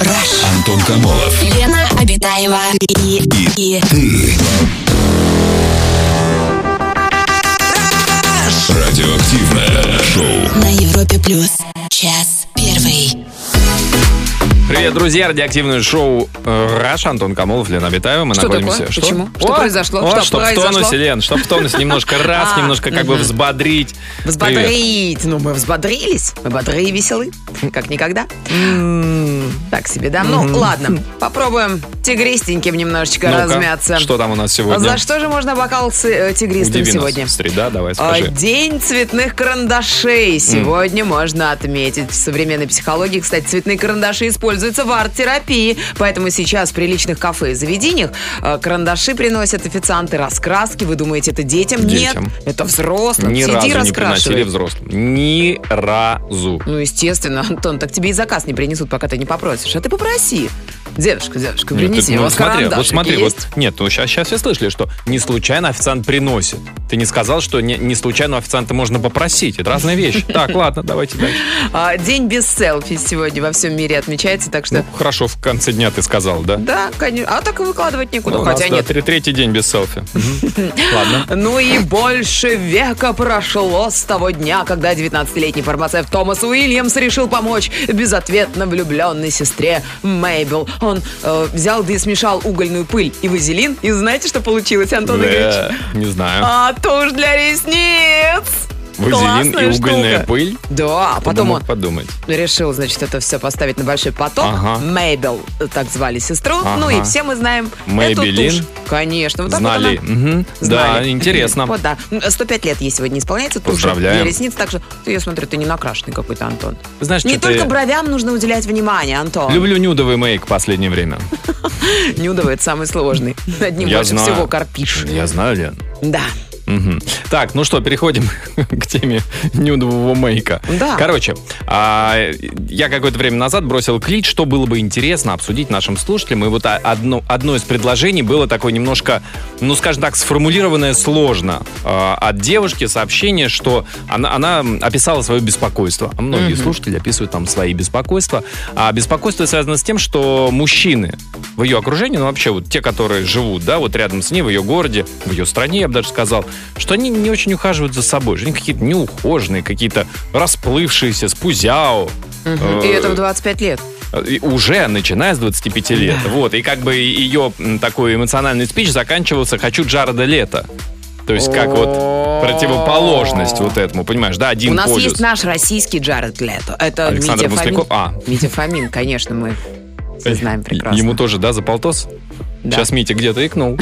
Rush. Антон Комолов, Лена Абитаева и ты. Rush. Радиоактивное шоу на Европе плюс. Час первый. Привет, друзья! Радиоактивное шоу «Раш». Антон Комолов, Лена Абитаева. Мы находимся. Что? Почему? Что произошло? Что произошло? В тонусе, Лен. Чтоб в тонусе немножко раз, немножко как бы взбодрить. Взбодрить. Ну, мы взбодрились. Мы бодры и веселы. Как никогда. Так себе, да? Ну, ладно. Попробуем тигристеньким немножечко размяться. Что там у нас сегодня? За что же можно бокал с тигристом сегодня? Среда, давай скажи. День цветных карандашей. Сегодня можно отметить. В современной психологии, кстати, цветные карандаши используются в арт-терапии. Поэтому сейчас в приличных кафе и заведениях карандаши приносят официанты, раскраски. Вы думаете, это детям? Нет, это взрослым. Ни разу не приносили взрослым. Ни разу. Ну, естественно, Антон, так тебе и заказ не принесут, пока ты не попросишь. А ты попроси. Девушка, принеси. Нет, вот смотри. Нет, ну сейчас все слышали, что не случайно официант приносит. Ты не сказал, что не случайно официанта можно попросить. Это разные вещи. Так, ладно, давайте дальше. День без селфи сегодня во всем мире отмечается. Так что... Ну, хорошо, в конце дня ты сказал, да? Да, конечно. А так и выкладывать некуда, ну, хотя нет. Третий день без селфи. Ладно. Ну и больше века прошло с того дня, когда 19-летний фармацевт Томас Уильямс решил помочь безответно влюбленной сестре Мейбелл. Он взял да и смешал угольную пыль и вазелин. И знаете, что получилось, Антон Игоревич? Не знаю. А тушь для ресниц! Вазелин и угольная пыль? Да, а потом он решил, значит, это все поставить на большой поток. Ага. Мейбелл, так звали сестру. Ага. Ну и все мы знаем Мейбеллин. Эту тушь. Конечно. Вот знали. Вот она... Знали. Да, интересно. Вот, да. 105 лет ей сегодня исполняется. Поздравляем. Тушь для ресниц, так что, я смотрю, ты не накрашенный какой-то, Антон. Знаешь, не только бровям нужно уделять внимание, Антон. Люблю нюдовый мейк в последнее время. Нюдовый — это самый сложный. Над ним больше всего корпишь. Я знаю, Лен. Да. Угу. Так, ну что, переходим к теме нюдового мейка. Да. Короче, я какое-то время назад бросил клич, что было бы интересно обсудить нашим слушателям. И вот одно из предложений было такое немножко, ну, скажем так, сформулированное сложно. От девушки сообщение, что она описала свое беспокойство. А многие слушатели описывают там свои беспокойства. А беспокойство связано с тем, что мужчины в ее окружении, ну, вообще вот те, которые живут, да, вот рядом с ней, в ее городе, в ее стране, я бы даже сказал, что они не очень ухаживают за собой, что они какие-то неухоженные, какие-то расплывшиеся, спузяо. И это в 25 лет. Уже начиная с 25 лет. Да. Вот. И как бы ее такой эмоциональный спич заканчивался «Хочу Джареда Лето». То есть как вот противоположность вот этому, понимаешь, да, один полюс. У нас есть наш российский Джаред Лето. Это Митя Фомин. Митя Фомин, конечно, мы все знаем прекрасно. Ему тоже, да, за полтос? Сейчас Митя где-то икнул.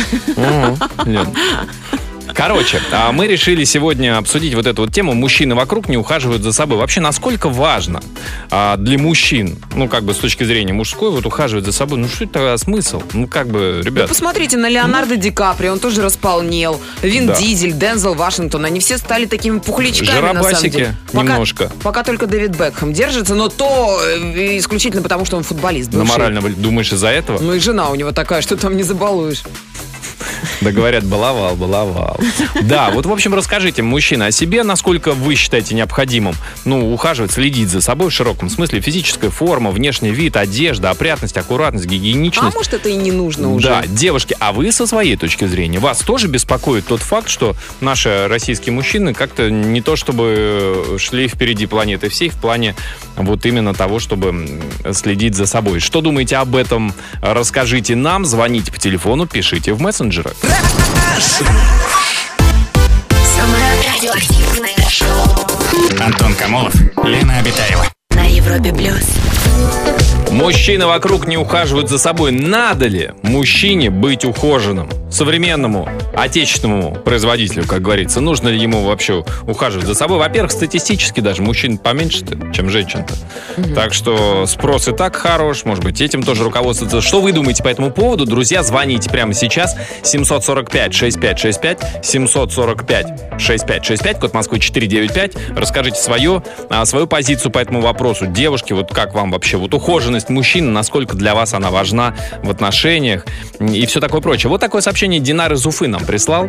Короче, мы решили сегодня обсудить вот эту вот тему. Мужчины вокруг не ухаживают за собой. Вообще, насколько важно для мужчин, ну, как бы с точки зрения мужской, вот ухаживать за собой. Ну, что это тогда смысл? Ну, как бы, ребят. Ну, посмотрите на Леонардо Ди Каприо, он тоже располнел. Вин Дизель, Дензел Вашингтон, они все стали такими пухлячками, на самом деле. Пока, немножко. Пока только Дэвид Бекхэм держится, но то исключительно потому, что он футболист бывший. На морально, думаешь, из-за этого? Ну, и жена у него такая, что там не забалуешь. Да, говорят, баловал. Да, вот, в общем, расскажите, мужчина, о себе, насколько вы считаете необходимым, ну, ухаживать, следить за собой в широком смысле, физическая форма, внешний вид, одежда, опрятность, аккуратность, гигиеничность. А может, это и не нужно уже. Да, девушки, а вы со своей точки зрения, вас тоже беспокоит тот факт, что наши российские мужчины как-то не то чтобы шли впереди планеты всей в плане вот именно того, чтобы следить за собой. Что думаете об этом? Расскажите нам, звоните по телефону, пишите в мессенджеры. Антон Комолов, Лена Абитаева. На Европе плюс. Мужчины вокруг не ухаживают за собой. Надо ли мужчине быть ухоженным? Современному отечественному производителю, как говорится, нужно ли ему вообще ухаживать за собой? Во-первых, статистически даже мужчин поменьше, чем женщин-то. Так что спрос и так хорош, может быть, этим тоже руководствуется. Что вы думаете по этому поводу? Друзья, звоните прямо сейчас. 745-6565, 745-6565, код Москвы 495. Расскажите свою позицию по этому вопросу. Девушки, вот как вам вообще вот ухоженность мужчин, насколько для вас она важна в отношениях и все такое прочее. Вот такое сообщение Динары Зуфы нам прислал.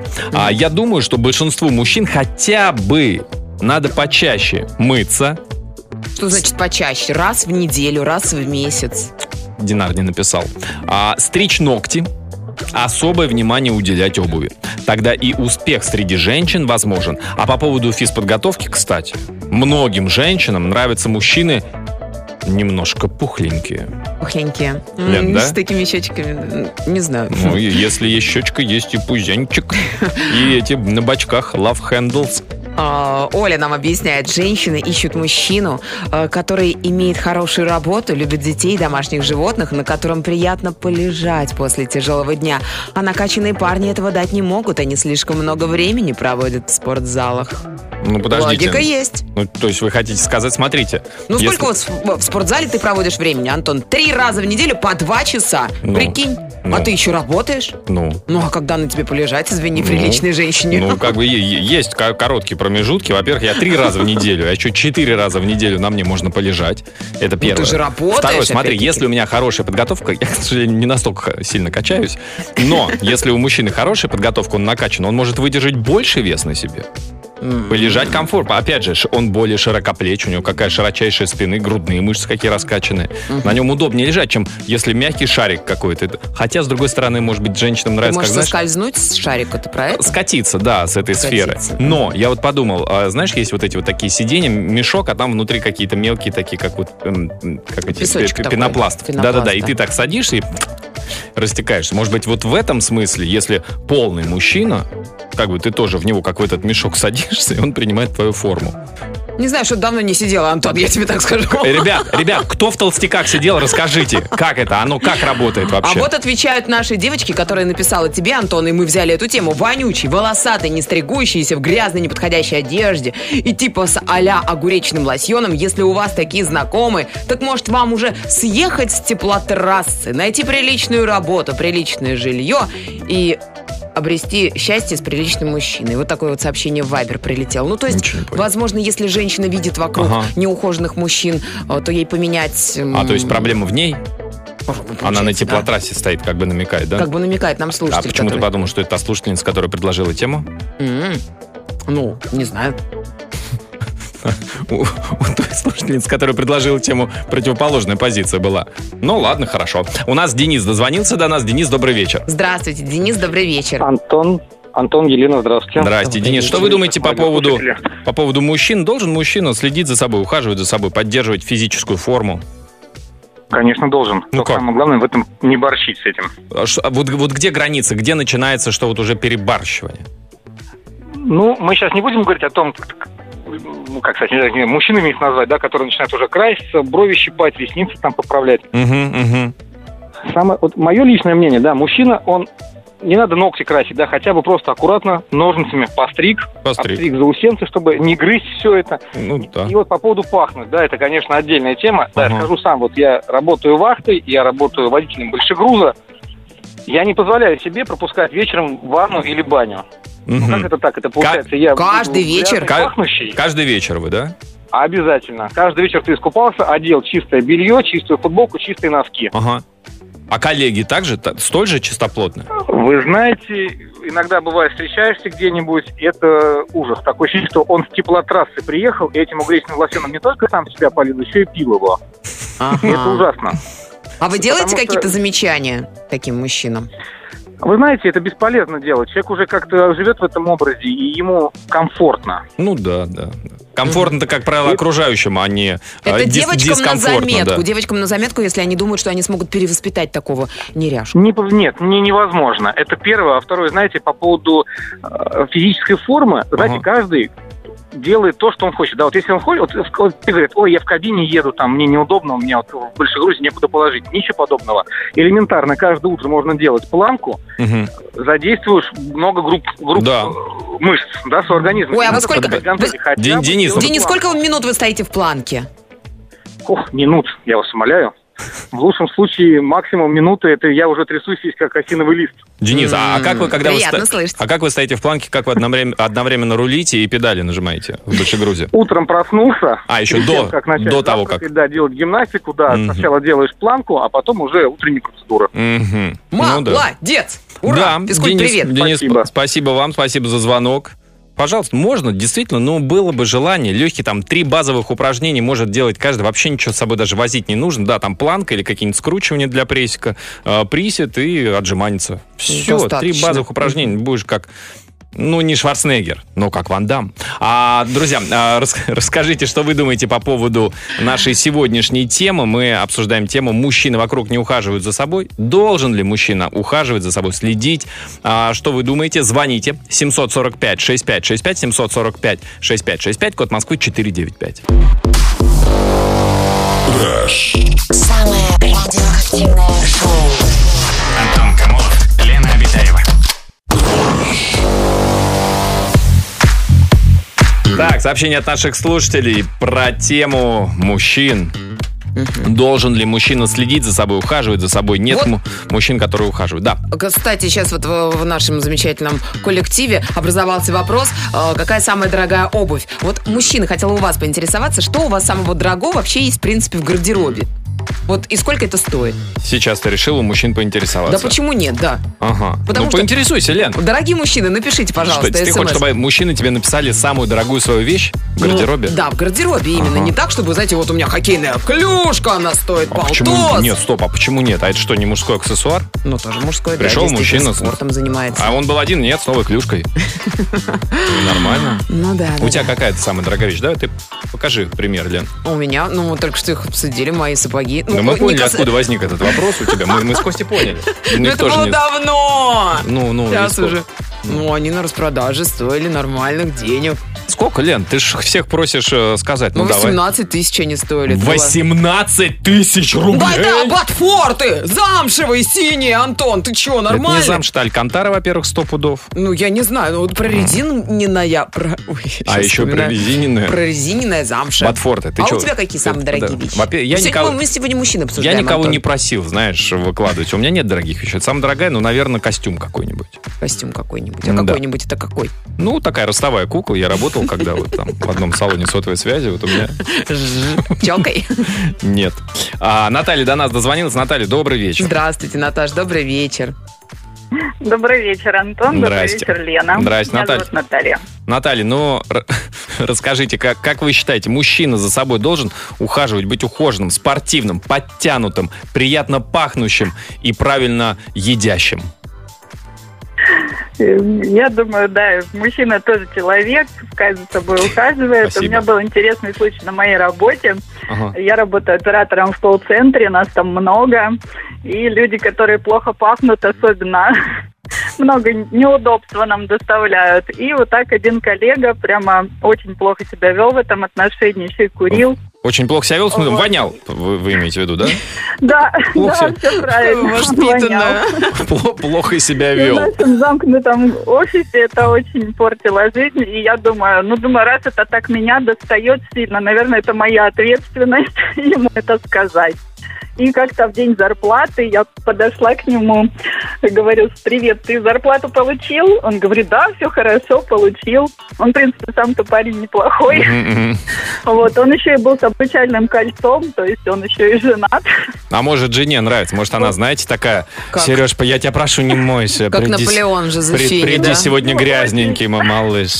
Я думаю, что большинству мужчин хотя бы надо почаще мыться. Что значит почаще? Раз в неделю, раз в месяц. Динар не написал. Стричь ногти. Особое внимание уделять обуви. Тогда и успех среди женщин возможен. А по поводу физподготовки, кстати, многим женщинам нравятся мужчины немножко пухленькие. Пухленькие. Лен, да? С такими щечками. Не знаю. Ну, если есть щечка, есть и пузянчик. И эти на бочках love handles. Оля нам объясняет, женщины ищут мужчину, который имеет хорошую работу, любит детей, домашних животных, на котором приятно полежать после тяжелого дня. А накачанные парни этого дать не могут, они слишком много времени проводят в спортзалах. Ну, подождите. Логика есть. Ну, то есть вы хотите сказать, смотрите. Ну, если... сколько вот в спортзале ты проводишь времени, Антон? 3 раза в неделю по 2 часа. Ну, прикинь. Ну, а ты еще работаешь? Ну. Ну, а когда на тебе полежать, извини, приличной женщине? Ну, как бы есть короткие промежутки. Во-первых, я 3 раза в неделю, а еще 4 раза в неделю на мне можно полежать. Это первое. Ну, ты же работаешь. Второе, смотри, если у меня хорошая подготовка, я, к сожалению, не настолько сильно качаюсь, но если у мужчины хорошая подготовка, он накачан, он может выдержать больше вес на себе. Полежать комфортно. Опять же, он более широкоплеч, у него какая широчайшая спина, грудные мышцы какие раскачаны. На нем удобнее лежать, чем если мягкий шарик какой-то. Хотя, с другой стороны, может быть, женщинам нравится... Ты можешь соскользнуть с шарика, ты про это? Скатиться, да, с этой сферы. Но я вот подумал, знаешь, есть вот эти вот такие сиденья, мешок, а там внутри какие-то мелкие такие, как вот... Как эти пенопласт. Да-да-да, и ты так садишься и... растекаешься. Может быть, вот в этом смысле, если полный мужчина, как бы ты тоже в него, как в этот мешок, садишься, и он принимает твою форму. Не знаю, что давно не сидела, Антон, я тебе так скажу. Ребят, кто в толстяках сидел, расскажите, как это, оно как работает вообще? А вот отвечают наши девочки, которые написала тебе, Антон, и мы взяли эту тему. Вонючий, волосатый, не стригущийся, в грязной, неподходящей одежде и типа с а-ля огуречным лосьоном. Если у вас такие знакомые, так может вам уже съехать с теплотрассы, найти приличную работу, приличное жилье и... обрести счастье с приличным мужчиной. Вот такое вот сообщение в Вайбер прилетело. Ну, то есть, возможно, если женщина видит вокруг неухоженных мужчин, то ей поменять... то есть проблема в ней? Она на теплотрассе стоит, как бы намекает, да? Как бы намекает нам слушатель. А почему ты подумал, что это та слушательница, которая предложила тему? Ну, не знаю. У той слушательницы, которая предложила тему, противоположная позиция была. Ну ладно, хорошо. У нас Денис дозвонился до нас. Денис, добрый вечер. Здравствуйте, Денис, добрый вечер. Антон, Елена, здравствуйте. Здравствуйте, Денис. Что вы думаете по поводу мужчин? Должен мужчина следить за собой, ухаживать за собой, поддерживать физическую форму? Конечно, должен. Ну как? Самое главное в этом не борщить с этим. Вот где граница, где начинается, что вот уже перебарщивание? Ну, мы сейчас не будем говорить о том... мужчинами их назвать, да, которые начинают уже краситься, брови щипать, ресницы там поправлять. Мое личное мнение, да, мужчина, он не надо ногти красить, да, хотя бы просто аккуратно ножницами постриг заусенцы, чтобы не грызть все это. Ну, да. И вот по поводу пахнуть, да, это, конечно, отдельная тема. Да, я скажу сам, вот я работаю вахтой, я работаю водителем большегруза, я не позволяю себе пропускать вечером ванну или баню. Ну, как это так? Это получается, я... Каждый вечер? Пахнущий. Каждый вечер вы, да? Обязательно. Каждый вечер ты искупался, одел чистое белье, чистую футболку, чистые носки. Ага. А коллеги также, столь же чистоплотны? Вы знаете, иногда бывает, встречаешься где-нибудь, это ужас. Такое ощущение, что он с теплотрассы приехал, и этим угречным лосьоном не только сам себя полил, еще и пил его. Это ужасно. А вы делаете какие-то замечания таким мужчинам? Вы знаете, это бесполезно делать. Человек уже как-то живет в этом образе, и ему комфортно. Ну да. Комфортно-то, как правило, окружающим, а не это девочкам на заметку. Да. Девочкам на заметку, если они думают, что они смогут перевоспитать такого неряшку. Нет, невозможно. Это первое. А второе, знаете, по поводу физической формы. Знаете, каждый делает то, что он хочет. Да, вот если он хочет, вот ты говоришь, я в кабине еду, там мне неудобно, у меня вот в большегрузе некуда положить. Ничего подобного. Элементарно, каждое утро можно делать планку, задействуешь много групп мышц, да, своего организма. Ой, а вы сколько... Денис, сколько минут вы стоите в планке? Минут, я вас умоляю. В лучшем случае максимум минуты, это я уже трясусь весь как осиновый лист. Денис, а как вы, когда вы стоите в планке, как вы одновременно рулите и педали нажимаете в большегрузе? Утром проснулся. Еще до того, как... Да, делать гимнастику, да. Сначала делаешь планку, а потом уже утреннюю процедуру. Молодец! Ура! Физкульт, привет! Денис, спасибо вам, спасибо за звонок. пожалуйста, можно, действительно, но было бы желание. Легкие там 3 базовых упражнения может делать каждый. Вообще ничего с собой даже возить не нужно. Да, там планка или какие-нибудь скручивания для прессика, присед и отжиманица. Все, достаточно. 3 базовых упражнения. Будешь как... Ну, не Шварценеггер, но как Ван Дамм. Друзья, расскажите, что вы думаете по поводу нашей сегодняшней темы. Мы обсуждаем тему «Мужчины вокруг не ухаживают за собой». Должен ли мужчина ухаживать за собой, следить? Что вы думаете? Звоните 745-65-65, 745-65-65, код Москвы 495. Самое радиоактивное шоу. Антон Комолов, Лена Абитаева. Так, сообщение от наших слушателей про тему мужчин. Должен ли мужчина следить за собой, ухаживать за собой? Нет вот. Мужчин, которые ухаживают, да. Кстати, сейчас вот в нашем замечательном коллективе образовался вопрос, какая самая дорогая обувь. Вот мужчина хотел у вас поинтересоваться, что у вас самого дорогого вообще есть, в принципе, в гардеробе. Вот и сколько это стоит? Сейчас ты решил у мужчин поинтересоваться. Да почему нет, да. Ага. Потому ну, что... поинтересуйся, Лен. Дорогие мужчины, напишите, пожалуйста, смс. Ты хочешь, чтобы мужчины тебе написали самую дорогую свою вещь в гардеробе? Ну, да, в гардеробе именно. Не так, чтобы, знаете, вот у меня хоккейная клюшка, она стоит полтос. Почему? Нет, стоп, а почему нет? А это что, не мужской аксессуар? Ну, тоже мужской. Пришел да, мужчина. Спортом занимается. А он был один, нет, с новой клюшкой. Нормально. Ну да. У тебя какая-то самая дорогая вещь, да? Ты покажи пример, Лен. У меня, ну, только что их обсудили, мои сапоги. Ну, мы поняли, откуда возник этот вопрос у тебя. Мы с Костей поняли. Ну, это было давно. Ну, сейчас уже. Ну, они на распродаже стоили нормальных денег. Сколько, Лен? Ты же всех просишь сказать. Ну, 18 тысяч они стоили. 18 тысяч рублей? Да, ботфорты! Замшевые, синие, Антон, ты чего, нормально? Это не замш, Алькантара, во-первых, 100 пудов. Ну, я не знаю, ну, вот прорезиненная... А еще прорезиненная. Прорезиненная замша. Ботфорты, ты чего? А у тебя какие самые дорогие вещи? Я никого... Мы сегодня мужчин обсуждаем, я никого не просил, знаешь, выкладывать. У меня нет дорогих вещей. Самая дорогая, ну, наверное, костюм какой-нибудь. Костюм какой-нибудь. А какой-нибудь это какой? Ну, такая ростовая кукла, я работал когда вот там в одном салоне сотовой связи, вот у меня... Челкой? Нет. Наталья до нас дозвонилась. Наталья, добрый вечер. Здравствуйте, Наташ, добрый вечер. Добрый вечер, Антон. Здрасте. Добрый вечер, Лена. Здрасте, Наталья. Зовут Наталья. Наталья, ну, расскажите, как вы считаете, мужчина за собой должен ухаживать, быть ухоженным, спортивным, подтянутым, приятно пахнущим и правильно едящим? Я думаю, да, мужчина тоже человек, пускай за собой ухаживает. Спасибо. У меня был интересный случай на моей работе. Ага. Я работаю оператором в колл-центре, нас там много. И люди, которые плохо пахнут, особенно много неудобства нам доставляют. И вот так один коллега прямо очень плохо себя вел в этом отношении, еще и курил. Очень плохо себя вел, смотрим, вонял, вы имеете в виду, да? Да, да, все правильно. Воспитанно. Плохо себя вел. В нашем замкнутом офисе это очень портило жизнь. И я думаю, раз это так меня достает сильно, наверное, это моя ответственность ему это сказать. И как-то в день зарплаты я подошла к нему, говорю: «Привет, ты зарплату получил?» Он говорит: «Да, все хорошо, получил». Он, в принципе, сам-то парень неплохой. Вот, он еще и был с обручальным кольцом, то есть он еще и женат. А может, жене нравится, может, она, знаете, такая: «Сереж, я тебя прошу, не мойся. Как Наполеон же за Фини, да? Приди сегодня грязненький, мой малыш».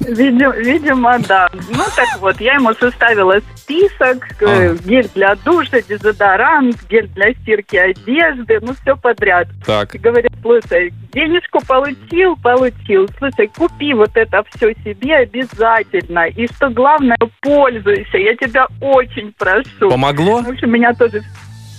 Видимо, да. Ну, так вот, я ему составила список, гель для душа, дезодорант, гель для стирки одежды, все подряд. Так. Говорят: «Слушай, денежку получил, слушай, купи вот это все себе обязательно, и что главное, пользуйся, я тебя очень прошу». Помогло? В общем, меня тоже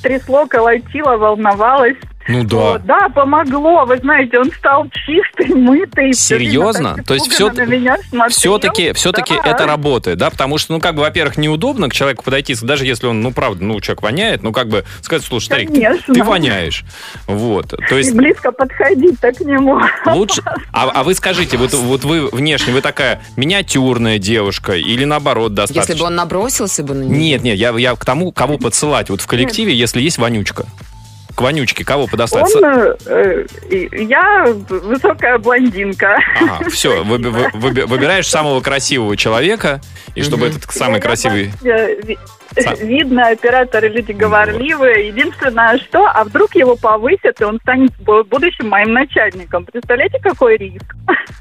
трясло, колотило, волновалось. Ну да. Вот, да, помогло. Вы знаете, он стал чистый, мытый. Серьезно? То есть все-таки да. Это работает, да? Потому что, во-первых, неудобно к человеку подойти, даже если он, правда, человек воняет, сказать: «Слушай, старик, ты воняешь». Вот. То есть... И близко подходить-то к нему. Лучше... А вы скажите, вот вы внешне, вы такая миниатюрная девушка или наоборот достаточно? Если бы он набросился бы на нее? Нет, я к тому, кого подсылать в коллективе, если есть вонючка. к Ванючке? Кого подостаться? Я высокая блондинка. Ага, все, выбираешь самого красивого человека, и чтобы этот самый красивый... Видно, операторы люди говорливые. Единственное, что, а вдруг его повысят, и он станет будущим моим начальником. Представляете, какой риск?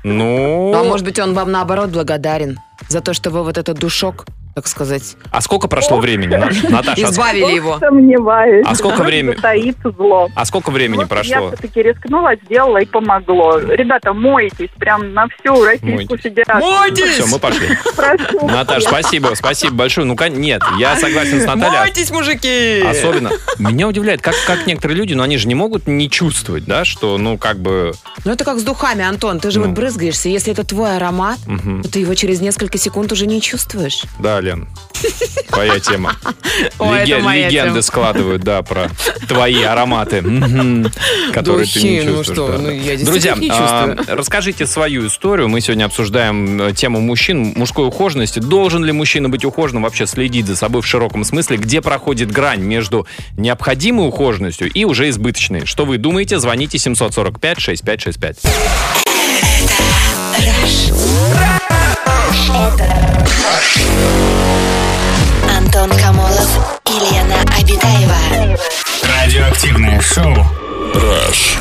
Ну... А может быть, он вам, наоборот, благодарен за то, что вы вот этот душок, так сказать... А сколько прошло времени, Наташа? Избавили его. Сомневаюсь. А сколько времени? Стоится зло. А сколько времени прошло? Я все-таки рискнула, сделала и помогло. Ребята, мойтесь прям на всю Российскую Федерацию. Мойтесь! Все, мы пошли. Прошу. Наташа, спасибо, спасибо большое. Ну-ка, нет, я согласен с Натальей. Мойтесь, мужики! Особенно. Меня удивляет, как некоторые люди, но они же не могут не чувствовать, да, что, ну, как бы... Ну, это как с духами, Антон, ты же вот брызгаешься. Если это твой аромат, то ты его через несколько секунд уже не чувствуешь. Да, Лен, твоя тема. Ой, легенды тема. Складывают, да, про твои ароматы, которые ты не чувствуешь. Ну что, да. Я друзья, не чувствую. Расскажите свою историю. Мы сегодня обсуждаем тему мужчин, мужской ухоженности. Должен ли мужчина быть ухоженным, вообще следить за собой в широком смысле? Где проходит грань между необходимой ухоженностью и уже избыточной? Что вы думаете? Звоните 745-6565. Антон Комолов и Лена Абитаева. Радиоактивное шоу «Раш».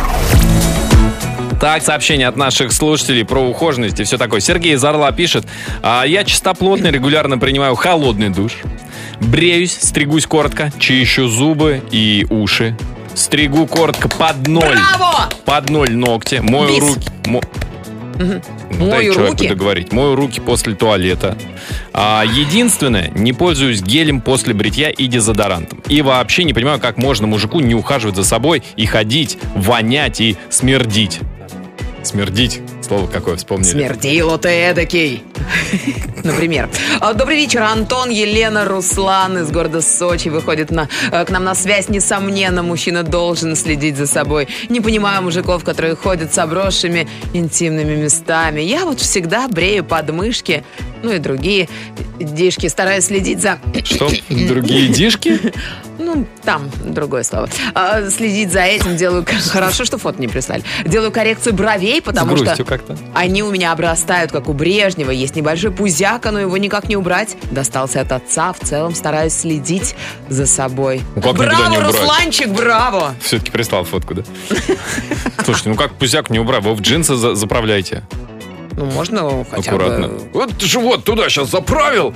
Так, сообщение от наших слушателей про ухоженность и все такое. Сергей из Орла пишет: я чистоплотный, регулярно принимаю холодный душ, бреюсь, стригусь коротко, чищу зубы и уши, стригу коротко под ноль. Браво! Под ноль ногти, мою руки... Ну, дай человеку договорить. Мою руки после туалета. Единственное, не пользуюсь гелем после бритья и дезодорантом. И вообще не понимаю, как можно мужику не ухаживать за собой и ходить, вонять и смердить. Смердить. Слово какое вспомнили. Смердило ты эдакий. Например. Добрый вечер, Антон, Елена, Руслан из города Сочи выходит к нам на связь. Несомненно, мужчина должен следить за собой. Не понимаю мужиков, которые ходят с обросшими интимными местами. Я вот всегда брею подмышки, ну и другие дишки. Стараюсь следить за... Что? Другие дишки? Ну, там другое слово. Следить за этим делаю... Хорошо, что фото не прислали. Делаю коррекцию бровей, потому что... Они у меня обрастают, как у Брежнева. Есть небольшой пузяка, но его никак не убрать. Достался от отца. В целом стараюсь следить за собой. Ну, браво, Русланчик, браво! Все-таки прислал фотку, да? Слушайте, ну как пузяк не убрать? Вы в джинсы заправляйте. Ну, можно хотя бы... Аккуратно. Вот живот туда сейчас заправил.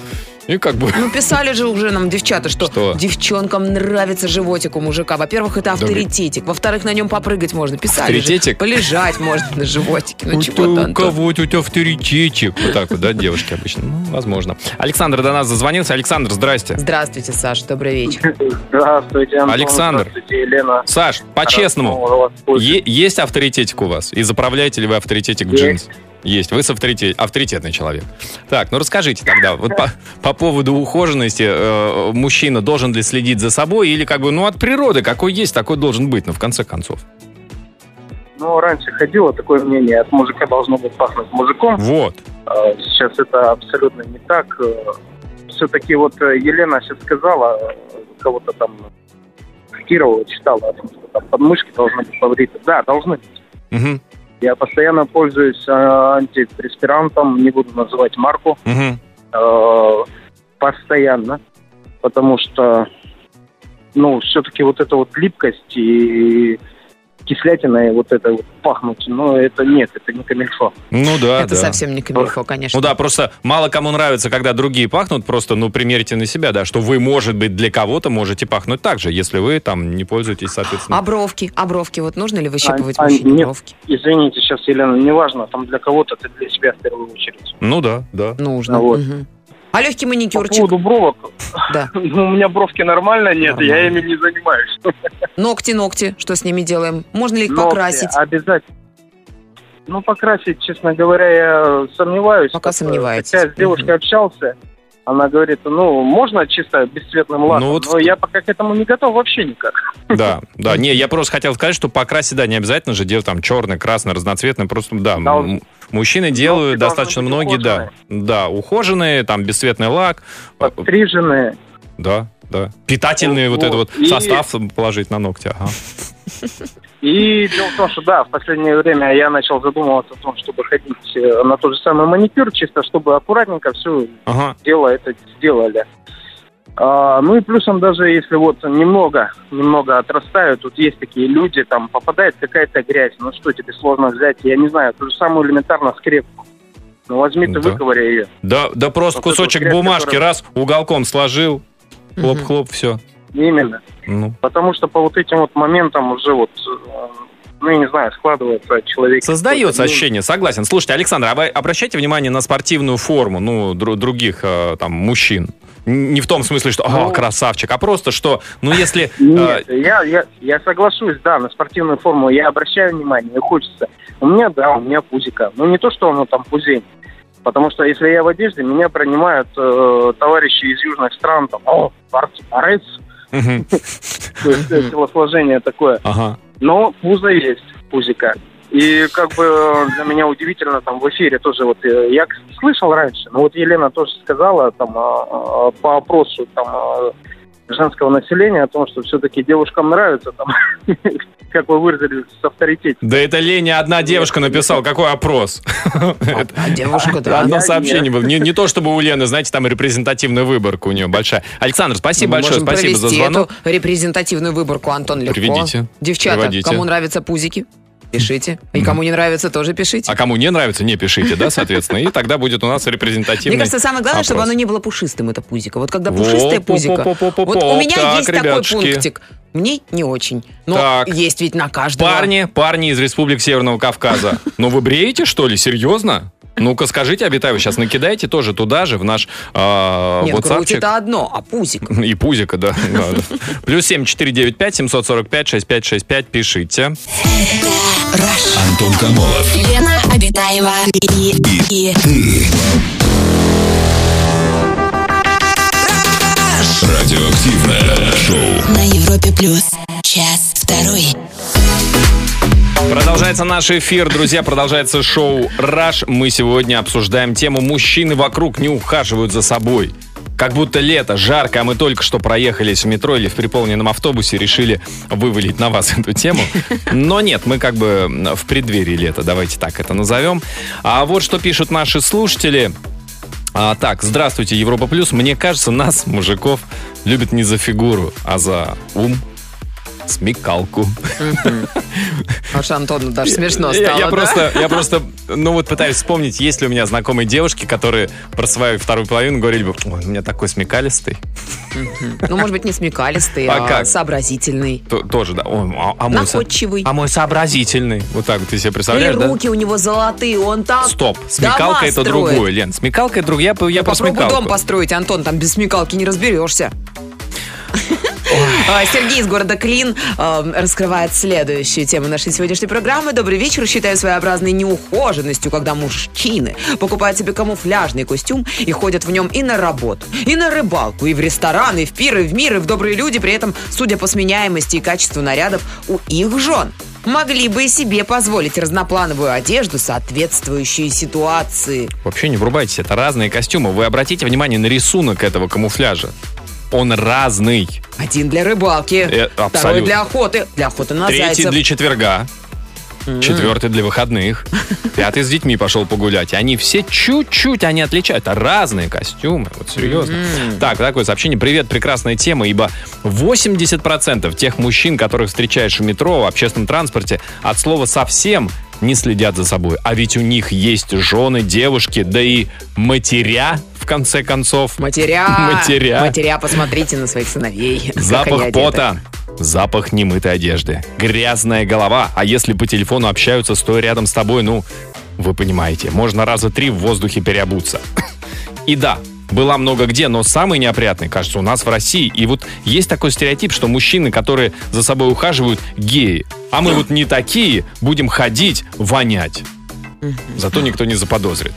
И как бы... Ну, писали же уже нам девчата, что девчонкам нравится животик у мужика. Во-первых, это авторитетик. Во-вторых, на нем попрыгать можно. Писали авторитетик? Же. Полежать можно на животике. Ну, чего-то, Антон. У кого-то у тебя авторитетик. Вот так вот, да, девушки обычно? Ну, возможно. Александр до нас зазвонился. Александр, здрасте. Здравствуйте, Саш, добрый вечер. Здравствуйте, Антон. Александр. Здравствуйте, Елена. Саш, по-честному, есть авторитетик у вас? И заправляете ли вы авторитетик в джинс? Есть. Вы авторитетный человек. Так, ну расскажите тогда, вот по поводу ухоженности, мужчина должен ли следить за собой или как бы, ну, от природы, какой есть, такой должен быть, ну, в конце концов. Ну, раньше ходило такое мнение, от мужика должно быть пахнуть мужиком. Вот. Сейчас это абсолютно не так. Все-таки вот Елена сейчас сказала, кого-то там Кирова читала о том, что там подмышки должны быть побриты. Да, должны быть. Угу. Я постоянно пользуюсь антипреспирантом, не буду называть марку. Угу. Постоянно. Потому что, ну, все-таки вот эта вот липкость и кислятина, и вот это вот пахнуть, ну, это нет, это не камильфо. Ну, да, это да. Совсем не камильфо, конечно. Ну, да, просто мало кому нравится, когда другие пахнут, просто, ну, примерьте на себя, да, что вы, может быть, для кого-то можете пахнуть так же, если вы там не пользуетесь, соответственно. А бровки, вот нужно ли выщипывать мужчине бровки? Извините, сейчас, Елена, неважно, там для кого-то, ты для себя в первую очередь. Ну, да. Нужно, вот. Угу. А легкий маникюрчик? По поводу бровок. Да. Ну, у меня бровки нормально, я ими не занимаюсь. Ногти. Что с ними делаем? Можно ли их покрасить? Обязательно. Ну, покрасить, честно говоря, я сомневаюсь. Пока сомневаетесь. Хотя с девушкой общался, она говорит, ну, можно чисто бесцветным лаком, но я пока к этому не готов вообще никак. Да. Не, я просто хотел сказать, что покрасить, да, не обязательно же делать там черный, красный, разноцветный, просто, да... Мужчины делают достаточно многие, ухоженные. Да, ухоженные, там, бесцветный лак. Подстриженные. Да. Питательные, вот этот состав положить на ногти. Ага. И дело в том, что да, в последнее время я начал задумываться о том, чтобы ходить на тот же самый маникюр, чисто чтобы аккуратненько все дело это сделали. Ну и плюсом даже, если вот немного отрастают, тут есть такие люди, там попадает какая-то грязь, ну что тебе сложно взять, я не знаю, ту же самую элементарную скрепку. Ну возьми ты, выковыряй ее. Да просто вот кусочек грязь, бумажки, который... раз, уголком сложил, хлоп-хлоп, все. Именно. Ну. Потому что по вот этим вот моментам уже вот... Ну, я не знаю, складывается человек. Создается ощущение, согласен. Слушайте, Александр, обращайте внимание на спортивную форму, ну, других там мужчин. Не в том смысле, что красавчик, а просто, что, ну, если... Нет, я соглашусь, да, на спортивную форму я обращаю внимание, мне хочется. У меня пузика. Ну, не то, что оно там пузень. Потому что, если я в одежде, меня принимают товарищи из южных стран, там, борец. То есть телосложение такое. Но пузо есть, пузика. И как бы для меня удивительно, там в эфире тоже вот я слышал раньше, но вот Елена тоже сказала там по опросу там женского населения о том, что все-таки девушкам нравится там, как вы выразились, с авторитетом. Да это Леня одна девушка написала, какой опрос. Одно сообщение было. Не то чтобы у Лены, знаете, там репрезентативная выборка у нее большая. Александр, спасибо большое, спасибо за звонок. Эту репрезентативную выборку, Антон, легко. Приведите. Девчата, кому нравятся пузики, пишите. И кому не нравится, тоже пишите. А кому не нравится, не пишите, да, соответственно. И тогда будет у нас репрезентативный. Мне кажется, самое главное, чтобы оно не было пушистым, это пузико. Вот когда пушистая пузико. Вот у меня есть такой пунктик. Мне не очень. Но так, есть ведь на каждого. Парни из республик Северного Кавказа. Ну вы бреете, что ли? Серьезно? Ну-ка скажите, Абитаева, сейчас накидайте тоже туда же, в наш WhatsApp-чик. Нет, грудь это одно, а пузик. И пузика, да. Плюс 7495-745-6565, пишите. Антон Комолов, Лена Абитаева и ты. Радиоактивное шоу на Европе плюс. Час второй. Продолжается наш эфир, друзья, продолжается шоу «Раш». Мы сегодня обсуждаем тему «Мужчины вокруг не ухаживают за собой». Как будто лето, жарко, а мы только что проехались в метро или в переполненном автобусе, решили вывалить на вас эту тему. Но нет, мы как бы в преддверии лета, давайте так это назовем. А вот что пишут наши слушатели. Так, здравствуйте, Европа Плюс. Мне кажется, нас, мужиков, любят не за фигуру, а за ум. Смекалку. Аж Антону даже смешно стало, я просто, ну вот пытаюсь вспомнить, есть ли у меня знакомые девушки, которые про свою вторую половину говорили бы: ой, у меня такой смекалистый. Ну, может быть, не смекалистый, а сообразительный. Тоже, да. Находчивый. А мой сообразительный. Вот так вот ты себе представляешь, да? И руки у него золотые, он там. Стоп, смекалка это другое, Лен. Смекалка это другое, я про смекалку. Попробуй дом построить, Антон, там без смекалки не разберешься. Сергей из города Клин раскрывает следующую тему нашей сегодняшней программы. Добрый вечер. Считаю своеобразной неухоженностью, когда мужчины покупают себе камуфляжный костюм и ходят в нем и на работу, и на рыбалку, и в рестораны, и в пиры, и в мир, и в добрые люди. При этом, судя по сменяемости и качеству нарядов, у их жен могли бы и себе позволить разноплановую одежду, соответствующую ситуации. Вообще не врубайтесь, это разные костюмы. Вы обратите внимание на рисунок этого камуфляжа. Он разный. Один для рыбалки, второй для охоты, на третий зайцев. Третий для четверга, четвертый для выходных, пятый с детьми пошел погулять. Они все чуть-чуть, они отличают. Это разные костюмы, вот серьезно. Так, такое сообщение. Привет, прекрасная тема, ибо 80% тех мужчин, которых встречаешь у метро, в общественном транспорте, от слова совсем не следят за собой. А ведь у них есть жены, девушки, да и матеря, в конце концов. Матеря, посмотрите на своих сыновей. Запах пота, запах немытой одежды, грязная голова. А если по телефону общаются, стоя рядом с тобой, ну, вы понимаете, можно раза 3 в воздухе переобуться. И да, была много где, но самый неопрятный, кажется, у нас в России. И вот есть такой стереотип, что мужчины, которые за собой ухаживают, геи. А мы вот не такие, будем ходить, вонять. Зато никто не заподозрит.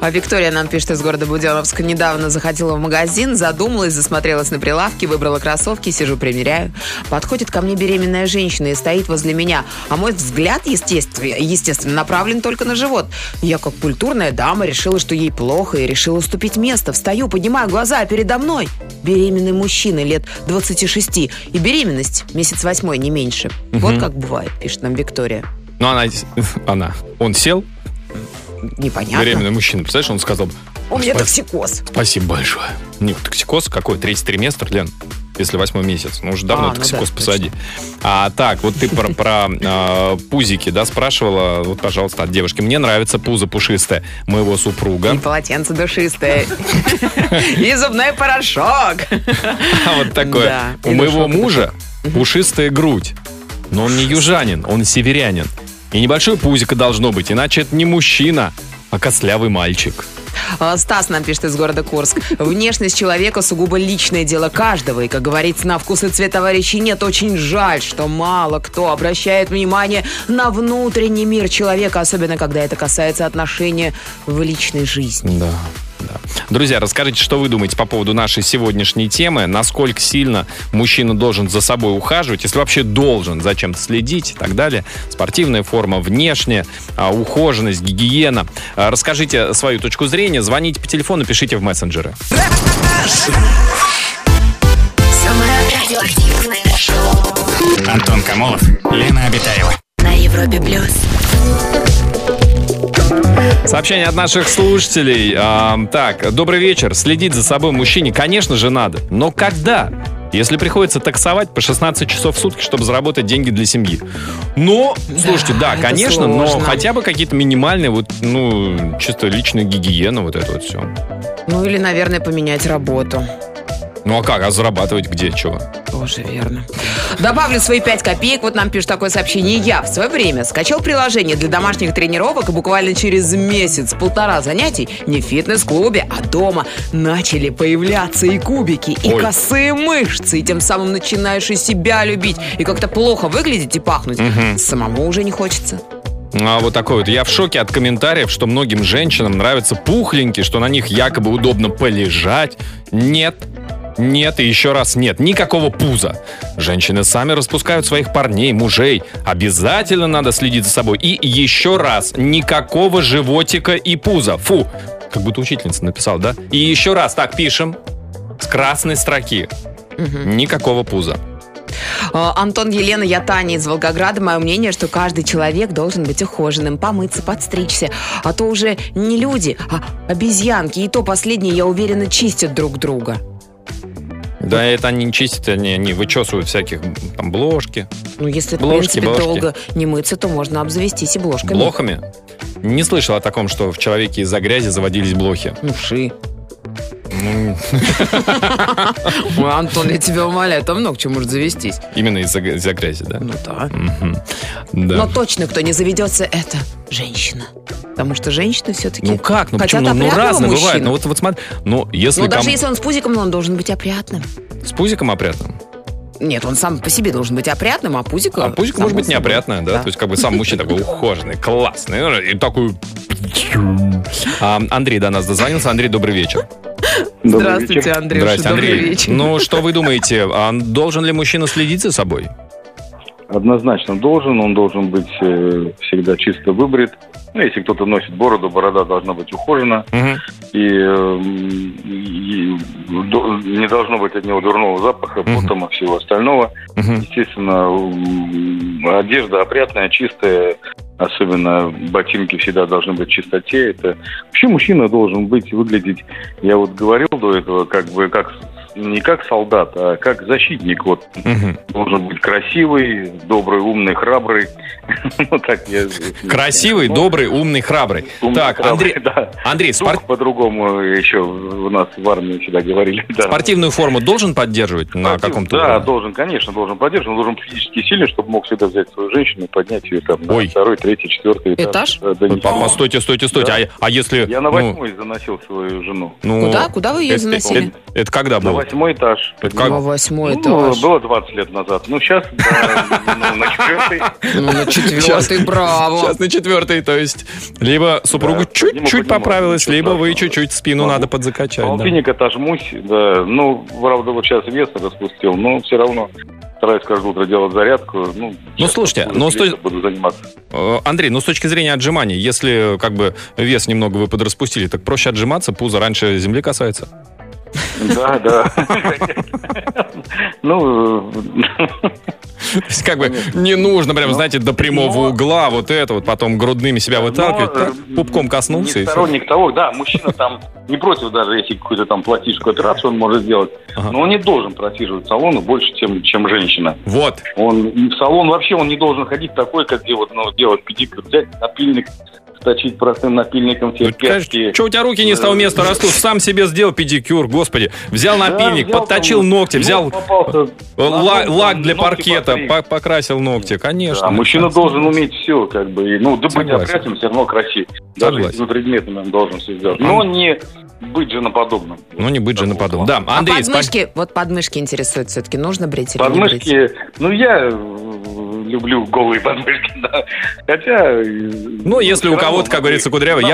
А Виктория нам пишет из города Буденновска. Недавно заходила в магазин, задумалась, засмотрелась на прилавки, выбрала кроссовки, сижу, примеряю. Подходит ко мне беременная женщина и стоит возле меня. А мой взгляд, естественно, направлен только на живот. Я, как культурная дама, решила, что ей плохо, и решила уступить место. Встаю, поднимаю глаза, а передо мной беременный мужчина лет 26. И беременность месяц 8, не меньше. Угу. Вот как бывает, пишет нам Виктория. Ну, он сел. Непонятно. Беременный мужчина, представляешь, он сказал... У меня токсикоз. Спасибо большое. Нет, токсикоз какой? Третий триместр, Лен? Если 8-й месяц. Ну, уже давно токсикоз посади. А так, вот ты про пузики, да, спрашивала. Вот, пожалуйста, от девушки. Мне нравится пузо пушистое моего супруга. И полотенце душистое. И зубной порошок. А вот такое. У моего мужа пушистая грудь. Но он не южанин, он северянин. И небольшое пузико должно быть, иначе это не мужчина, а костлявый мальчик. Стас нам пишет из города Курск. Внешность человека сугубо личное дело каждого. И, как говорится, на вкус и цвет товарищей нет. Очень жаль, что мало кто обращает внимание на внутренний мир человека, особенно когда это касается отношения в личной жизни. Да. Друзья, расскажите, что вы думаете по поводу нашей сегодняшней темы. Насколько сильно мужчина должен за собой ухаживать, если вообще должен, за чем-то следить и так далее. Спортивная форма, внешняя, ухоженность, гигиена. Расскажите свою точку зрения, звоните по телефону, пишите в мессенджеры. Антон Комолов, Лена Абитаева. На Европе плюс. Сообщение от наших слушателей. Так, добрый вечер. Следить за собой мужчине, конечно же, надо. Но когда? Если приходится таксовать по 16 часов в сутки, чтобы заработать деньги для семьи. Но, слушайте, да, конечно, сложно. Но хотя бы какие-то минимальные, вот, ну, чисто личную гигиену, вот это вот все. Ну, или, наверное, поменять работу. Ну, а как? А зарабатывать где? Чего? Тоже верно. Добавлю свои 5 копеек. Вот нам пишет такое сообщение. Я в свое время скачал приложение для домашних тренировок, и буквально через месяц-полтора занятий не в фитнес-клубе, а дома начали появляться и кубики, и косые мышцы, и тем самым начинаешь и себя любить, и как-то плохо выглядеть и пахнуть. Угу. Самому уже не хочется. А вот такой вот. Я в шоке от комментариев, что многим женщинам нравятся пухленькие, что на них якобы удобно полежать. Нет. Нет и еще раз нет. Никакого пуза. Женщины сами распускают своих парней, мужей. Обязательно надо следить за собой. И еще раз. Никакого животика и пуза. Фу. Как будто учительница написала, да? И еще раз. Так, пишем. С красной строки. Угу. Никакого пуза. Антон, Елена, я Таня из Волгограда. Мое мнение, что каждый человек должен быть ухоженным, помыться, подстричься. А то уже не люди, а обезьянки. И то последние, я уверена, чистят друг друга. Да, это они не чистят, они вычесывают всяких там бложки. Ну, если, бложки, в принципе, долго не мыться, то можно обзавестись и бложками. Блохами? Не слышал о таком, что в человеке из-за грязи заводились блохи. Ну, вши. Ой, Антон, я тебя умоляю, там много чего может завестись. Именно из-за грязи, да? Ну, да. Но точно, кто не заведется, это женщина. Потому что женщины все-таки хотят опрятного мужчину. Ну, разное бывает. Вот смотри. Ну, даже если он с пузиком, он должен быть опрятным. С пузиком опрятным? Нет, он сам по себе должен быть опрятным, а пузик... А пузик может быть неопрятное, да? То есть, как бы сам мужчина такой ухоженный, классный. И такой... Андрей до нас дозвонился. Андрей, добрый вечер. Здравствуйте, Андрюша. Здравствуйте, Андрей. Добрый вечер. Ну, что вы думаете, должен ли мужчина следить за собой? Однозначно должен. Он должен быть всегда чисто выбрит. Ну, если кто-то носит бороду, борода должна быть ухожена. Угу. И не должно быть от него дурного запаха, потом и всего остального. Угу. Естественно, одежда опрятная, чистая. Особенно ботинки всегда должны быть в чистоте. Это... Вообще мужчина должен быть, выглядеть, я вот говорил до этого, как бы как не как солдат, а как защитник. Вот. Угу. Должен быть красивый, добрый, умный, храбрый. Красивый, добрый, умный, храбрый. Так, Андрей, по-другому еще у нас в армии всегда говорили. Спортивную форму должен поддерживать на каком-то уровне? Да, должен, конечно, должен поддерживать. Он должен физически сильный, чтобы мог всегда взять свою женщину и поднять ее там на второй, третий, четвертый этаж. Стойте. Я на 8-й заносил свою жену. Куда вы ее заносили? Это когда было? восьмой этаж. На восьмой этаж. Было 20 лет назад. Ну, сейчас на четвертый. Ну, на четвертый, браво. Сейчас на четвертый, то есть либо супруга чуть-чуть поправилась, либо вы чуть-чуть спину надо подзакачать. Полтинник отожмусь, да. Ну, правда, вот сейчас вес распустил, но все равно стараюсь каждое утро делать зарядку. Ну слушайте, буду заниматься. Андрей, ну с точки зрения отжиманий, если как бы вес немного вы подраспустили, так проще отжиматься, пузо раньше земли касается. Да, да. Ну, то есть, как бы, не нужно прям, знаете, до прямого угла вот это вот, потом грудными себя выталкивать, так, пупком коснулся. Не сторонник того, да, мужчина там не против даже, если какую-то там пластическую операцию он может сделать, но он не должен просиживать салоны больше, чем женщина. Вот. Он в салон вообще он не должен ходить такой, как где вот, ну, делать педикюр, взять напильник, точить простым напильником все пятки. Что у тебя руки не с того места растут? Сам себе сделал педикюр, господи. Взял напильник, взял, подточил там ногти, взял лак для паркета, покрасил ногти, конечно. А да, мужчина должен уметь все, как бы. Ну, да быть опрятным, все равно красив. Даже если на предметном он должен все сделать. Но не быть женоподобным. Ну, не быть женоподобным. Да, Андрей, подмышки, вот подмышки интересуют все-таки. Нужно брить или не брить? Подмышки, ну, я люблю голые подмышки, да. Хотя... Ну, если у кого-то, как говорится, кудрявый.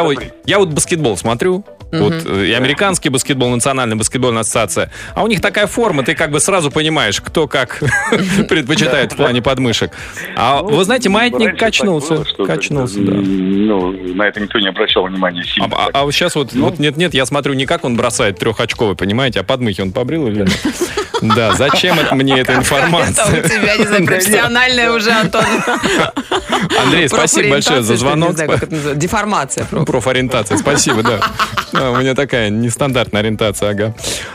Я вот баскетбол смотрю. Вот и американский баскетбол, национальная баскетбольная ассоциация. А у них такая форма, ты как бы сразу понимаешь, кто как предпочитает в плане подмышек. А вы знаете, маятник качнулся. Качнулся, да. Ну, на это никто не обращал внимания. А вот сейчас вот, нет-нет, я смотрю, не как он бросает трехочковый, понимаете, а подмыхи он побрил или нет? Да, зачем мне эта информация? Это у тебя, не знаю, профессиональная уже, Антон. Андрей, спасибо большое за звонок. Деформация. Профориентация, спасибо, да. У меня такая нестандартная ориентация,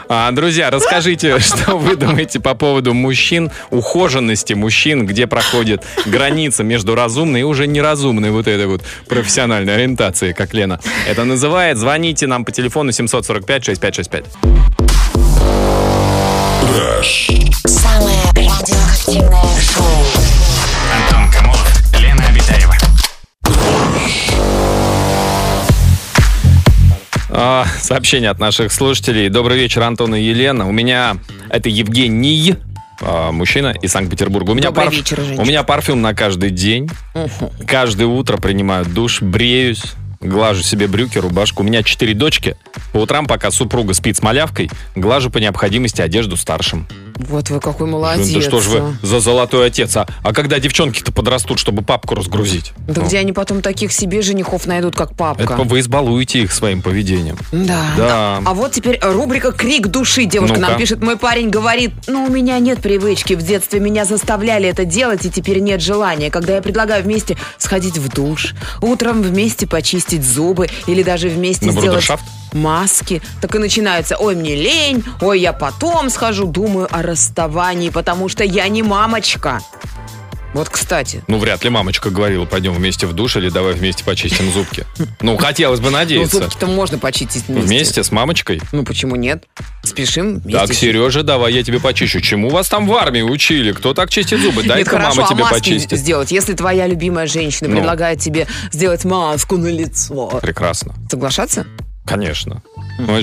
ага. Друзья, расскажите, что вы думаете по поводу мужчин, ухоженности мужчин, где проходит граница между разумной и уже неразумной вот этой вот профессиональной ориентацией, как Лена это называет. Звоните нам по телефону 745-6565. Самое радиоактивное шоу. Антон Комолов, Лена Абитаева. Сообщение от наших слушателей. Добрый вечер, Антон и Елена. У меня это Евгений, мужчина из Санкт-Петербурга. У меня парфюм на каждый день. Каждое утро принимаю душ, бреюсь, глажу себе брюки, рубашку. У меня 4 дочки. По утрам, пока супруга спит с малявкой, глажу по необходимости одежду старшим. Вот вы какой молодец. Да что ж вы за золотой отец. А когда девчонки-то подрастут, чтобы папку разгрузить? Да где они потом таких себе женихов найдут, как папка? Это вы избалуете их своим поведением. Да. А вот теперь рубрика «Крик души». Девушка нам пишет. Мой парень говорит, у меня нет привычки. В детстве меня заставляли это делать, и теперь нет желания. Когда я предлагаю вместе сходить в душ, утром вместе почистить зубы, или даже вместе сделать маски, так и начинается. Ой, мне лень, ой, я потом схожу, думаю о расставании, потому что я не мамочка. Вот, кстати. Вряд ли мамочка говорила, пойдем вместе в душ или давай вместе почистим зубки. Хотелось бы надеяться. Зубки-то можно почистить вместе. Вместе с мамочкой? Почему нет? Спешим вместе. Так, Сережа, давай я тебе почищу. Чему вас там в армии учили? Кто так чистит зубы? Дай-ка мама тебе почистит. Сделать. Если твоя любимая женщина предлагает тебе сделать маску на лицо. Прекрасно. Соглашаться? Конечно.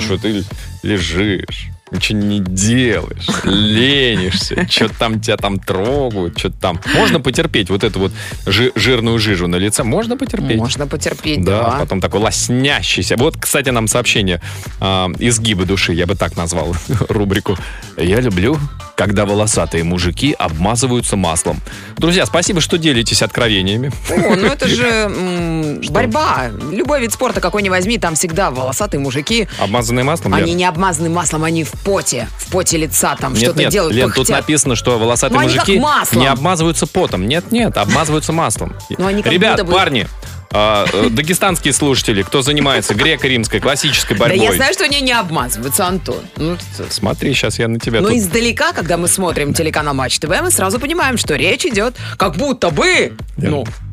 Что ты лежишь, ничего не делаешь, ленишься, что-то там тебя там трогают, что-то там. Можно потерпеть вот эту вот жирную жижу на лице? Можно потерпеть? Можно потерпеть, да. Потом такой лоснящийся. Вот, кстати, нам сообщение «Изгибы души», я бы так назвал рубрику. Я люблю, когда волосатые мужики обмазываются маслом. Друзья, спасибо, что делитесь откровениями. Это же борьба. Любой вид спорта, какой ни возьми, там всегда волосатые мужики. Обмазанные маслом? Они не обмазаны маслом, они в поте лица там что-то делают. Лен, тут написано, что волосатые мужики не обмазываются потом. Нет, обмазываются маслом. Ребят, парни, дагестанские слушатели, кто занимается греко-римской классической борьбой. Да я знаю, что они не обмазываются, Антон. Смотри, сейчас я на тебя тут... издалека, когда мы смотрим телеканал Матч ТВ, мы сразу понимаем, что речь идет как будто бы...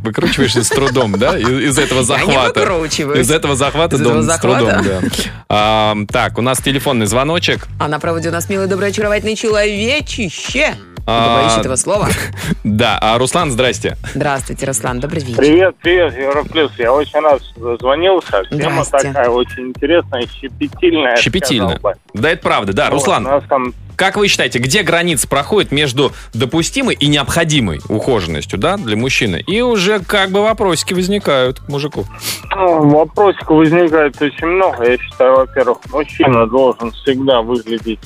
Выкручиваешься с трудом, да? Из этого захвата. Я не выкручиваюсь. Из этого захвата с трудом, да. Так, у нас телефонный звоночек. А на проводе у нас милый, добрый, очаровательный человечище. Ты боишься этого слова? Да. Руслан, здрасте. Здравствуйте, Руслан. Добрый вечер. Привет, привет, Европлюс. Я очень рад, что дозвонился. Тема такая очень интересная, щепетильная. Щепетильная. Да, это правда. Да, Руслан, как вы считаете, где граница проходит между допустимой и необходимой ухоженностью, да, для мужчины? И уже как бы вопросики возникают к мужику. Ну, вопросиков возникает очень много. Я считаю, во-первых, мужчина должен всегда выглядеть,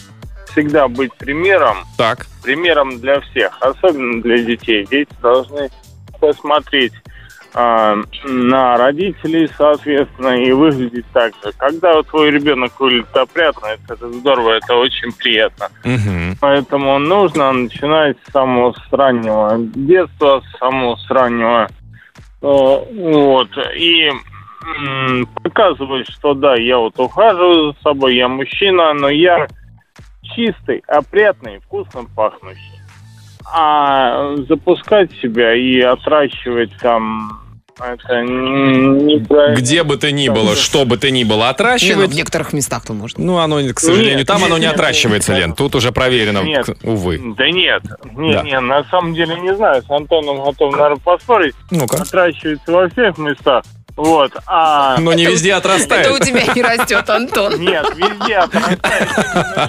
всегда быть примером. Так. Примером для всех, особенно для детей. Дети должны посмотреть на родителей, соответственно, и выглядеть так же. Когда твой ребенок выглядит опрятно, это здорово, это очень приятно. Угу. Поэтому нужно начинать с самого раннего детства, с самого раннего. Вот. И показывать, что да, я вот ухаживаю за собой, я мужчина, но я чистый, опрятный, вкусно пахнущий. А запускать себя и отращивать там... Это неправильно. Где бы ты ни было, что бы ты ни было, отращивать... Не, ну, в некоторых местах то можно. Ну, оно, к сожалению, нет, там нет, оно не отращивается, Лен. Тут уже проверено, нет, увы. Да нет, нет, да. Нет, на самом деле не знаю. С Антоном готов, наверное, поспорить. Ну-ка. Отращивается во всех местах. Вот, но не везде отрастает. Это у тебя не растет, Антон. Нет, везде отрастает.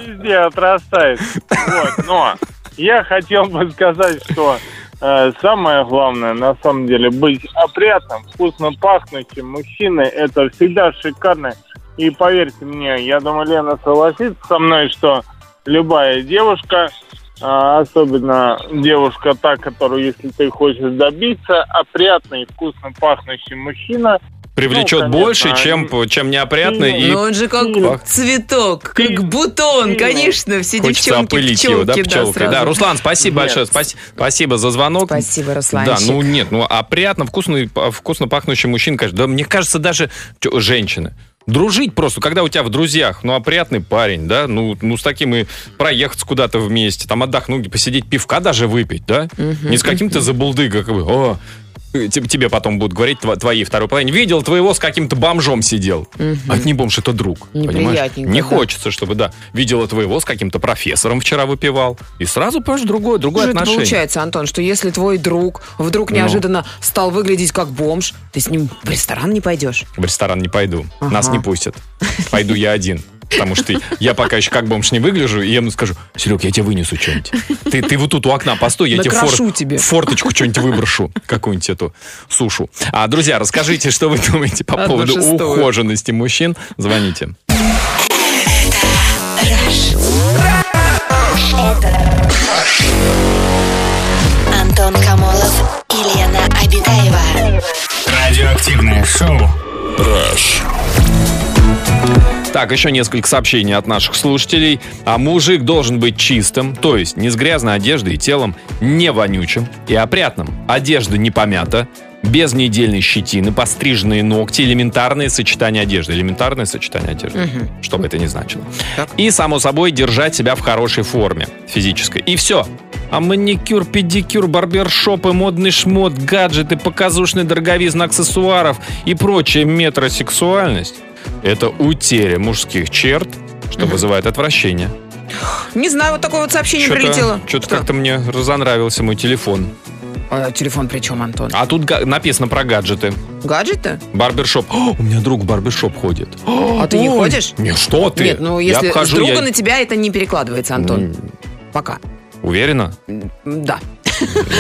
Везде отрастает. Вот, но я хотел бы сказать, что самое главное, на самом деле, быть опрятным, вкусно пахнущим мужчиной, это всегда шикарно. И поверьте мне, я думаю, Лена согласится со мной, что любая девушка, особенно девушка та, которую, если ты хочешь добиться, опрятный, вкусно пахнущий мужчина привлечет, ну, конечно, больше, чем неопрятный. И... Но он же как цветок, как бутон, конечно, все хочется девчонки, пчелки. Его, да, пчелкой. Да, Руслан, спасибо большое, спасибо за звонок. Спасибо, Русланчик. Да, ну нет, ну опрятно, вкусно пахнущий мужчина, конечно. Да, мне кажется, даже женщины. Дружить просто, когда у тебя в друзьях, ну, опрятный парень, да, ну с таким и проехаться куда-то вместе, там отдохнуть, посидеть, пивка даже выпить, да? Не с каким-то забулдыгой, как бы, тебе потом будут говорить твои второй половине. Видел твоего с каким-то бомжом сидел. А это не бомж, это друг. Неприятненько. Не хочется, чтобы, да. Видела твоего с каким-то профессором вчера выпивал. И сразу, понимаешь, другое отношение. Получается, Антон, что если твой друг вдруг неожиданно стал выглядеть как бомж, ты с ним в ресторан не пойдешь? В ресторан не пойду. Нас не пустят. Пойду я один. Потому что я пока еще как бомж не выгляжу, и я ему скажу: Серег, я тебе вынесу что-нибудь. Ты вот тут у окна постой, я тебе форточку что-нибудь выброшу, какую-нибудь эту сушу. Друзья, расскажите, что вы думаете по поводу ухоженности мужчин. Звоните. Антон Комолов и Лена Абитаева. Радиоактивное шоу. Раш. Так, еще несколько сообщений от наших слушателей. Мужик должен быть чистым, то есть не с грязной одеждой и телом, не вонючим и опрятным. Одежда не помята, без недельной щетины, постриженные ногти, элементарное сочетание одежды. Угу. Что бы это ни значило. Так. И, само собой, держать себя в хорошей форме физической. И все. Маникюр, педикюр, барбершопы, модный шмот, гаджеты, показушный дороговизн аксессуаров и прочая метросексуальность — это утеря мужских черт, что вызывает отвращение. Не знаю, вот такое вот сообщение прилетело. Что-то как-то мне разонравился мой телефон. Телефон при чем, Антон? А тут написано про гаджеты. Гаджеты? Барбершоп. У меня друг в барбершоп ходит. А ты не ходишь? Нет, что ты? Нет, ну если с друга на тебя это не перекладывается, Антон. Пока. Уверена? Да.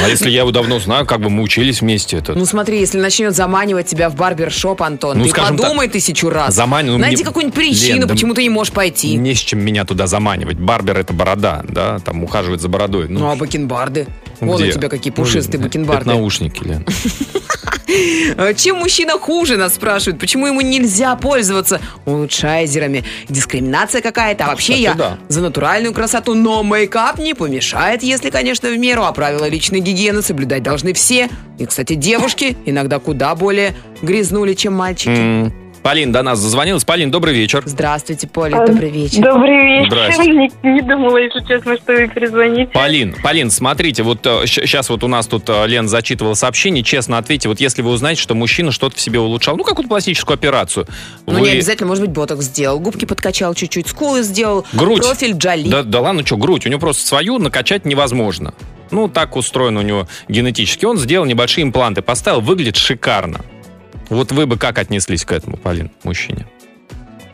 А если я его давно знаю, как бы мы учились вместе. Ну смотри, если начнет заманивать тебя в барбершоп, Антон, ты подумай тысячу раз. Найди какую-нибудь причину, почему ты не можешь пойти. Не с чем меня туда заманивать. Барбер — это борода, да, там ухаживает за бородой. Ну а бакенбарды? Вон у тебя какие пушистые бакенбарды. Это наушники, Лен. Чем мужчина хуже, нас спрашивают. Почему ему нельзя пользоваться улучшайзерами? Дискриминация какая-то. А вообще я за натуральную красоту, но мейкап не помешает, если, конечно, в меру. А правила личной гигиены соблюдать должны все. И, кстати, девушки иногда куда более грязнули, чем мальчики. Полин до нас зазвонилась. Полин, добрый вечер. Здравствуйте, Полин, добрый вечер. Добрый вечер. Не думала, если честно, что вы перезвоните. Полин, смотрите, вот сейчас вот у нас тут Лен зачитывала сообщение. Честно ответьте, вот если вы узнаете, что мужчина что-то в себе улучшал, ну, какую-то пластическую операцию. Ну, не обязательно, может быть, ботокс сделал, губки подкачал чуть-чуть, скулы сделал, грудь. Профиль Джоли. Да ладно, что, грудь, у него просто свою накачать невозможно. Ну, так устроено у него генетически. Он сделал небольшие импланты, поставил, выглядит шикарно. Вот вы бы как отнеслись к этому, Полин, мужчине?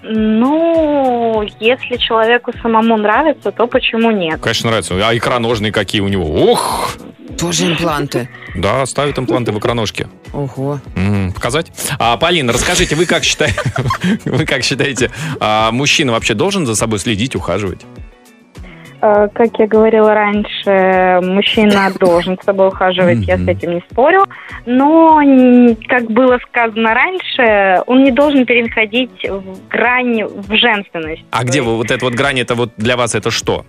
Ну, если человеку самому нравится, то почему нет? Конечно, нравится. А икроножные какие у него? Ох! Тоже импланты. Да, ставят импланты в икроножке. Ого. Показать? Полин, расскажите, вы как считаете, мужчина вообще должен за собой следить, ухаживать? Как я говорила раньше, мужчина должен с собой ухаживать, я с этим не спорю. Но, как было сказано раньше, он не должен переходить в грань, в женственность. А где вы, вот эта вот грань, это вот для вас это что?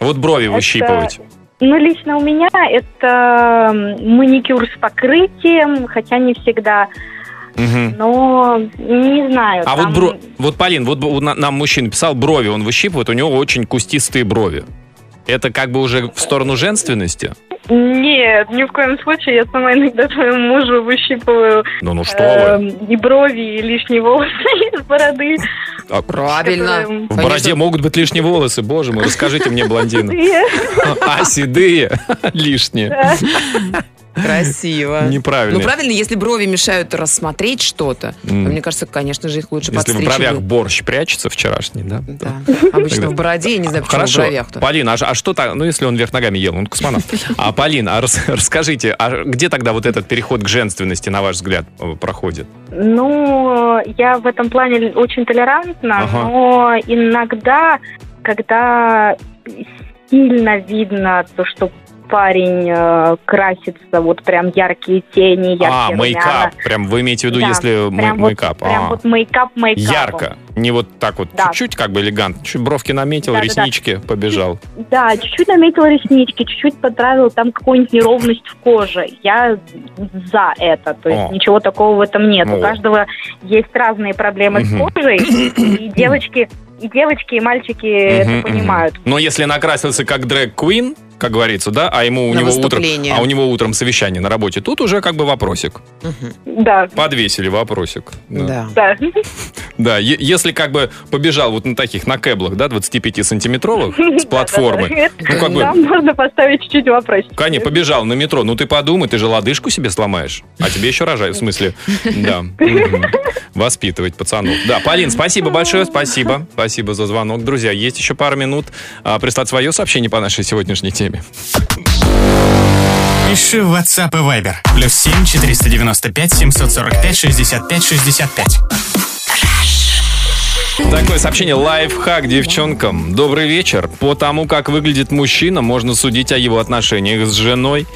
Вот брови выщипывать? Ну, лично у меня это маникюр с покрытием, хотя не всегда... Угу. Но не знаю. А там... вот Полин, вот нам мужчина писал, брови он выщипывает, у него очень кустистые брови. Это как бы уже в сторону женственности? Нет, ни в коем случае. Я сама иногда своему мужу выщипываю и брови, и лишние волосы из бороды. Правильно. В бороде могут быть лишние волосы. Боже мой, расскажите мне, блондины. А седые лишние. Красиво. Неправильно. Ну, правильно, если брови мешают рассмотреть что-то, то, мне кажется, конечно же, их лучше подстричь. Если в бровях борщ прячется вчерашний, да? Да. Обычно в бороде, я не знаю, почему в бровях-то. Полина, а что так, ну, если он вверх ногами ел, он космонавт. А, Полина, расскажите, а где тогда вот этот переход к женственности, на ваш взгляд, проходит? Ну, я в этом плане очень толерантна, но иногда, когда сильно видно то, что парень красится, вот прям яркие тени, яркие румяна. Мейкап, прям вы имеете в виду, да, если мейкап. Прям вот мейкап. Ярко, не вот так вот, да. Чуть-чуть как бы элегантно, чуть бровки наметил, да, реснички, да. Побежал. Да, чуть-чуть наметил реснички, чуть-чуть подправил там какую-нибудь неровность в коже. Я за это, то есть ничего такого в этом нет. У каждого есть разные проблемы с кожей, и девочки, и мальчики это понимают. Но если накрасился как дрэг-квин, как говорится, да, у него утром совещание на работе, тут уже как бы вопросик. Да. Подвесили вопросик. Да. Да, если как бы побежал вот на таких, на кэблах, да, 25-сантиметровых с платформы. Там можно поставить чуть-чуть вопросик. Конечно, побежал на метро, ну ты подумай, ты же лодыжку себе сломаешь, а тебе еще рожают, в смысле, да. Воспитывать пацанов. Да, Полин, спасибо большое, спасибо за звонок. Друзья, есть еще пару минут прислать свое сообщение по нашей сегодняшней теме. Пиши в WhatsApp и Viber. +7 495 745 65 65. Такое сообщение. Лайфхак девчонкам. Добрый вечер. По тому, как выглядит мужчина, можно судить о его отношениях с женой.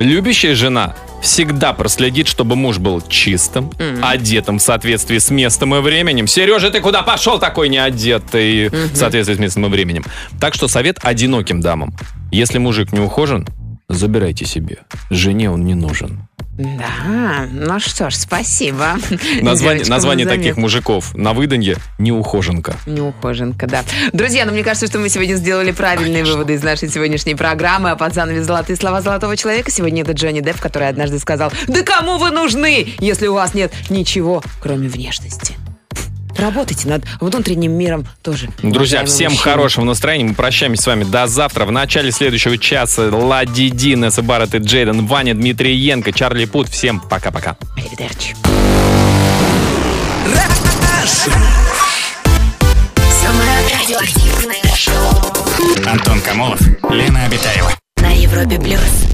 Любящая жена всегда проследит, чтобы муж был чистым, одетым в соответствии с местом и временем. Сережа, ты куда пошел такой неодетый? В соответствии с местом и временем. Так что совет одиноким дамам. Если мужик не ухожен, забирайте себе. Жене он не нужен. Да, ну что ж, спасибо. Название таких мужиков на выданье — неухоженка. Неухоженка, да. Друзья, ну мне кажется, что мы сегодня сделали правильные выводы из нашей сегодняшней программы. А под занавес «Золотые слова золотого человека» сегодня это Джонни Депп, который однажды сказал: «Да кому вы нужны, если у вас нет ничего, кроме внешности?» Работайте над внутренним миром тоже. Друзья, всем хорошего настроения. Мы прощаемся с вами до завтра. В начале следующего часа Леди Ди, Несса, Джаред Лето, Джейден, Ваня, Дмитриенко, Чарли Пут. Всем пока-пока. Аривидерчи. Антон Комолов, Лена Абитаева. На Европе плюс.